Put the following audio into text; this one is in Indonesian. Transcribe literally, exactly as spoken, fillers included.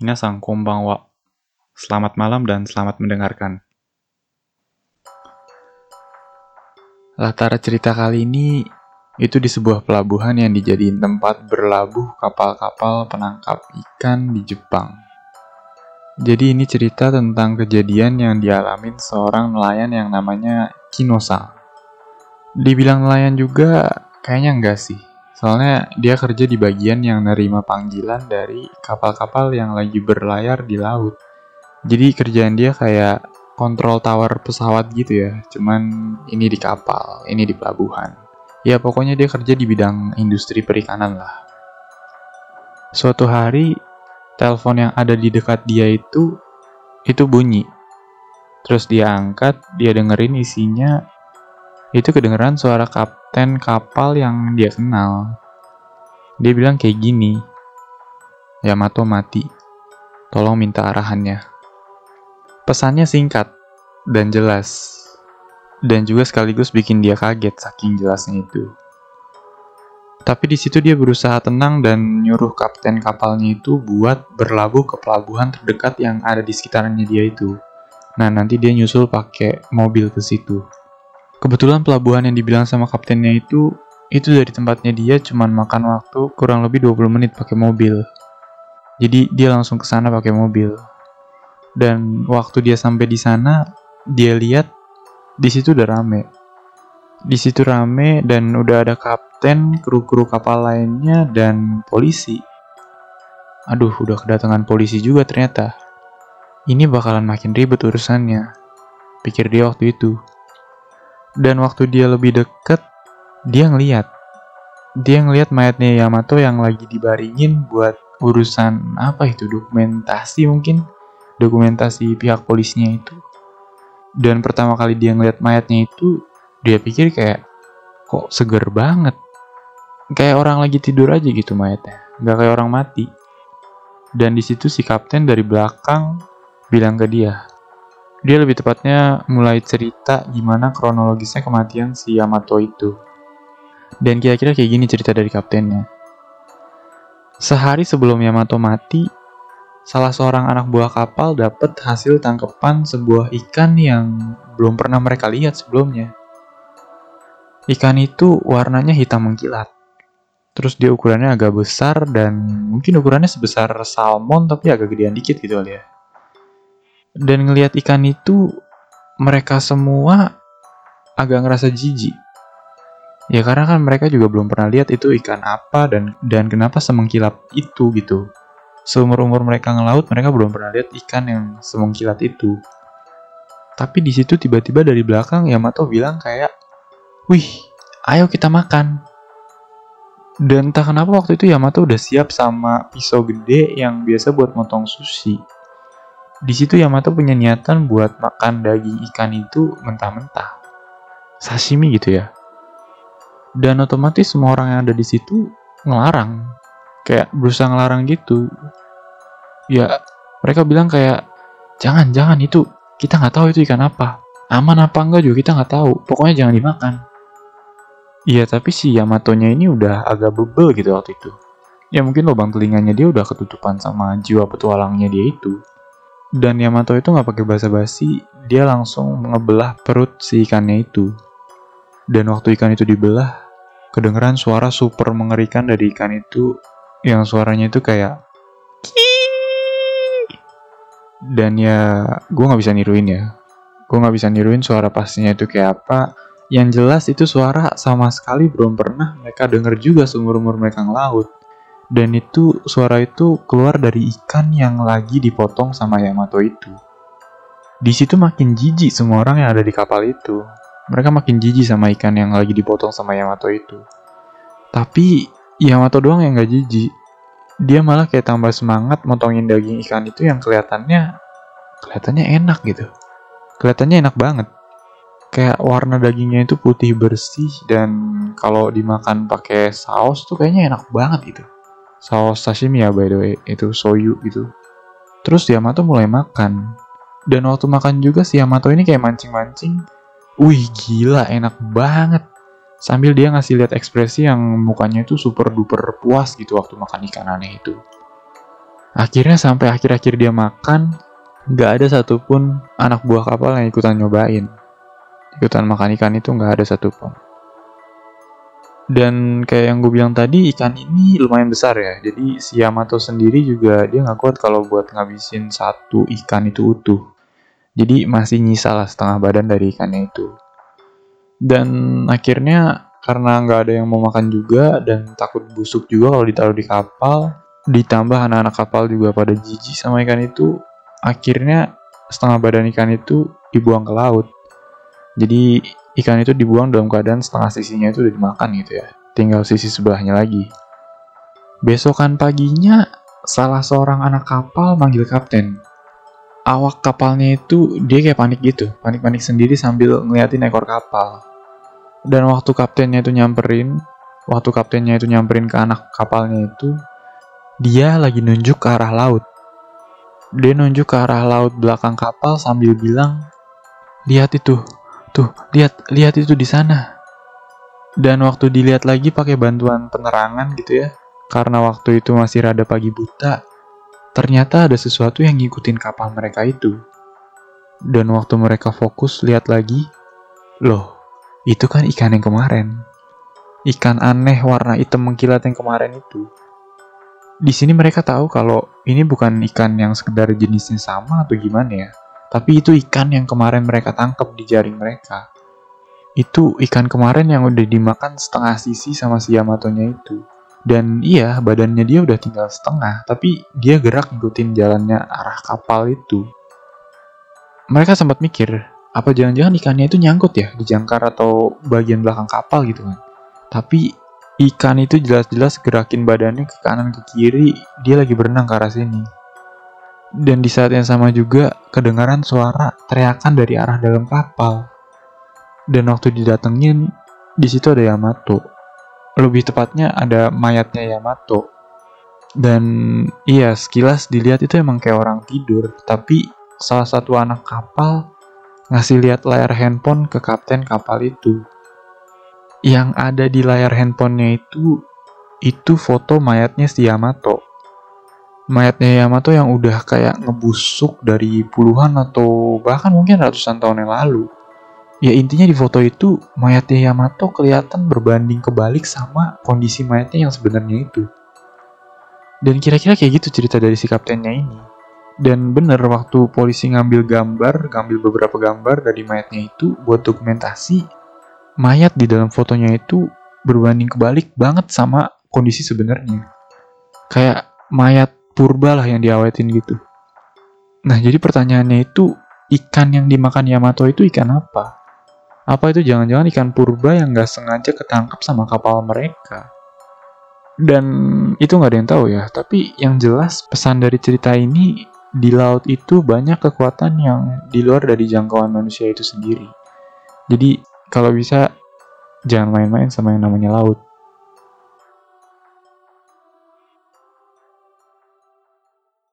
Minasan konbanwa. Selamat malam dan selamat mendengarkan. Latar cerita kali ini itu di sebuah pelabuhan yang dijadiin tempat berlabuh kapal-kapal penangkap ikan di Jepang. Jadi ini cerita tentang kejadian yang dialamin seorang nelayan yang namanya Kinosa. Dibilang nelayan juga kayaknya enggak sih. Soalnya dia kerja di bagian yang nerima panggilan dari kapal-kapal yang lagi berlayar di laut. Jadi kerjaan dia kayak kontrol tower pesawat gitu ya. Cuman ini di kapal, ini di pelabuhan. Ya pokoknya dia kerja di bidang industri perikanan lah. Suatu hari, telepon yang ada di dekat dia itu, itu bunyi. Terus dia angkat, dia dengerin isinya. Itu kedengeran suara kapten kapal yang dia kenal. Dia bilang kayak gini, "Yamato mati, tolong minta arahannya." Pesannya singkat dan jelas, dan juga sekaligus bikin dia kaget saking jelasnya itu. Tapi di situ dia berusaha tenang dan nyuruh kapten kapalnya itu buat berlabuh ke pelabuhan terdekat yang ada di sekitarnya dia itu. Nah nanti dia nyusul pakai mobil ke situ. Kebetulan pelabuhan yang dibilang sama kaptennya itu, itu dari tempatnya dia cuman makan waktu kurang lebih dua puluh menit pakai mobil. Jadi dia langsung ke sana pakai mobil. Dan waktu dia sampai di sana, dia lihat di situ udah rame. Di situ rame dan udah ada kapten, kru-kru kapal lainnya dan polisi. Aduh, udah kedatangan polisi juga ternyata. Ini bakalan makin ribet urusannya, pikir dia waktu itu. Dan waktu dia lebih deket, dia ngeliat. Dia ngeliat mayatnya Yamato yang lagi dibaringin buat urusan apa itu, dokumentasi mungkin. Dokumentasi pihak polisinya itu. Dan pertama kali dia ngeliat mayatnya itu, dia pikir kayak, kok seger banget. Kayak orang lagi tidur aja gitu mayatnya, gak kayak orang mati. Dan disitu si kapten dari belakang bilang ke dia. Dia lebih tepatnya mulai cerita gimana kronologisnya kematian si Yamato itu. Dan kira-kira kayak gini cerita dari kaptennya. Sehari sebelum Yamato mati, salah seorang anak buah kapal dapat hasil tangkapan sebuah ikan yang belum pernah mereka lihat sebelumnya. Ikan itu warnanya hitam mengkilat. Terus dia ukurannya agak besar dan mungkin ukurannya sebesar salmon tapi agak gedean dikit gitu kali ya. Dan ngelihat ikan itu, mereka semua agak ngerasa jijik. Ya karena kan mereka juga belum pernah lihat itu ikan apa dan dan kenapa semengkilap itu gitu. Seumur-umur mereka ngelaut, mereka belum pernah lihat ikan yang semengkilat itu. Tapi di situ tiba-tiba dari belakang Yamato bilang kayak, "Wih, ayo kita makan." Dan entah kenapa waktu itu Yamato udah siap sama pisau gede yang biasa buat motong sushi. Di situ Yamato punya niatan buat makan daging ikan itu mentah-mentah. Sashimi gitu ya. Dan otomatis semua orang yang ada di situ ngelarang. Kayak berusaha ngelarang gitu. Ya, mereka bilang kayak, "Jangan, jangan itu. Kita nggak tahu itu ikan apa. Aman apa enggak juga kita nggak tahu. Pokoknya jangan dimakan." Iya, tapi si Yamato-nya ini udah agak bebel gitu waktu itu. Ya mungkin lubang telinganya dia udah ketutupan sama jiwa petualangnya dia itu. Dan Yamato itu gak pakai basa-basi, dia langsung ngebelah perut si ikannya itu. Dan waktu ikan itu dibelah, kedengeran suara super mengerikan dari ikan itu, yang suaranya itu kayak "Kiii". Dan ya, gue gak bisa niruin ya. Gue gak bisa niruin suara pastinya itu kayak apa. Yang jelas itu suara sama sekali belum pernah mereka denger juga seumur-umur mereka ngelaut. Dan itu, suara itu keluar dari ikan yang lagi dipotong sama Yamato itu. Di situ makin jijik semua orang yang ada di kapal itu. Mereka makin jijik sama ikan yang lagi dipotong sama Yamato itu. Tapi, Yamato doang yang gak jijik. Dia malah kayak tambah semangat motongin daging ikan itu yang kelihatannya, kelihatannya enak gitu. Kelihatannya enak banget. Kayak warna dagingnya itu putih bersih dan kalau dimakan pakai saus tuh kayaknya enak banget gitu. Saus sashimi ya by the way, itu soyu gitu. Terus Yamato mulai makan. Dan waktu makan juga si Yamato ini kayak mancing-mancing. Wih gila enak banget. Sambil dia ngasih lihat ekspresi yang mukanya itu super duper puas gitu waktu makan ikan aneh itu. Akhirnya sampai akhir-akhir dia makan, gak ada satupun anak buah kapal yang ikutan nyobain. Ikutan makan ikan itu gak ada satupun. Dan kayak yang gue bilang tadi, ikan ini lumayan besar ya. Jadi si Yamato sendiri juga dia gak kuat kalau buat ngabisin satu ikan itu utuh. Jadi masih nyisa lah setengah badan dari ikannya itu. Dan akhirnya karena gak ada yang mau makan juga dan takut busuk juga kalau ditaruh di kapal, ditambah anak-anak kapal juga pada jijik sama ikan itu, akhirnya setengah badan ikan itu dibuang ke laut. Jadi ikan itu dibuang dalam keadaan setengah sisinya itu udah dimakan gitu ya, tinggal sisi sebelahnya lagi. Besokan paginya salah seorang anak kapal manggil kapten. Awak kapalnya itu dia kayak panik gitu, panik-panik sendiri sambil ngeliatin ekor kapal. Dan waktu kaptennya itu nyamperin, waktu kaptennya itu nyamperin ke anak kapalnya itu, dia lagi nunjuk ke arah laut. Dia nunjuk ke arah laut belakang kapal sambil bilang, "Lihat itu, tuh, lihat, lihat itu di sana." Dan waktu dilihat lagi pakai bantuan penerangan gitu ya, karena waktu itu masih rada pagi buta, ternyata ada sesuatu yang ngikutin kapal mereka itu. Dan waktu mereka fokus lihat lagi, loh, itu kan ikan yang kemarin. Ikan aneh warna hitam mengkilat yang kemarin itu. Di sini mereka tahu kalau ini bukan ikan yang sekedar jenisnya sama atau gimana ya, tapi itu ikan yang kemarin mereka tangkap di jaring mereka. Itu ikan kemarin yang udah dimakan setengah sisi sama si Yamato-nya itu. Dan iya, badannya dia udah tinggal setengah, tapi dia gerak ngikutin jalannya arah kapal itu. Mereka sempat mikir, apa jangan-jangan ikannya itu nyangkut ya di jangkar atau bagian belakang kapal gitu kan. Tapi ikan itu jelas-jelas gerakin badannya ke kanan ke kiri, dia lagi berenang ke arah sini. Dan di saat yang sama juga kedengaran suara teriakan dari arah dalam kapal. Dan waktu didatengin, di situ ada Yamato. Lebih tepatnya ada mayatnya Yamato. Dan iya, sekilas dilihat itu emang kayak orang tidur, tapi salah satu anak kapal ngasih lihat layar handphone ke kapten kapal itu. Yang ada di layar handphonenya itu, itu foto mayatnya si Yamato. Mayatnya Yamato yang udah kayak ngebusuk dari puluhan atau bahkan mungkin ratusan tahun yang lalu. Ya intinya di foto itu, mayatnya Yamato kelihatan berbanding kebalik sama kondisi mayatnya yang sebenarnya itu. Dan kira-kira kayak gitu cerita dari si kaptennya ini. Dan bener waktu polisi ngambil gambar, ngambil beberapa gambar dari mayatnya itu buat dokumentasi, mayat di dalam fotonya itu berbanding kebalik banget sama kondisi sebenarnya. Kayak mayat purba lah yang diawetin gitu. Nah, jadi pertanyaannya itu, ikan yang dimakan Yamato itu ikan apa? Apa itu jangan-jangan ikan purba yang gak sengaja ketangkap sama kapal mereka? Dan itu gak ada yang tahu ya, tapi yang jelas pesan dari cerita ini, di laut itu banyak kekuatan yang di luar dari jangkauan manusia itu sendiri. Jadi, kalau bisa, jangan main-main sama yang namanya laut.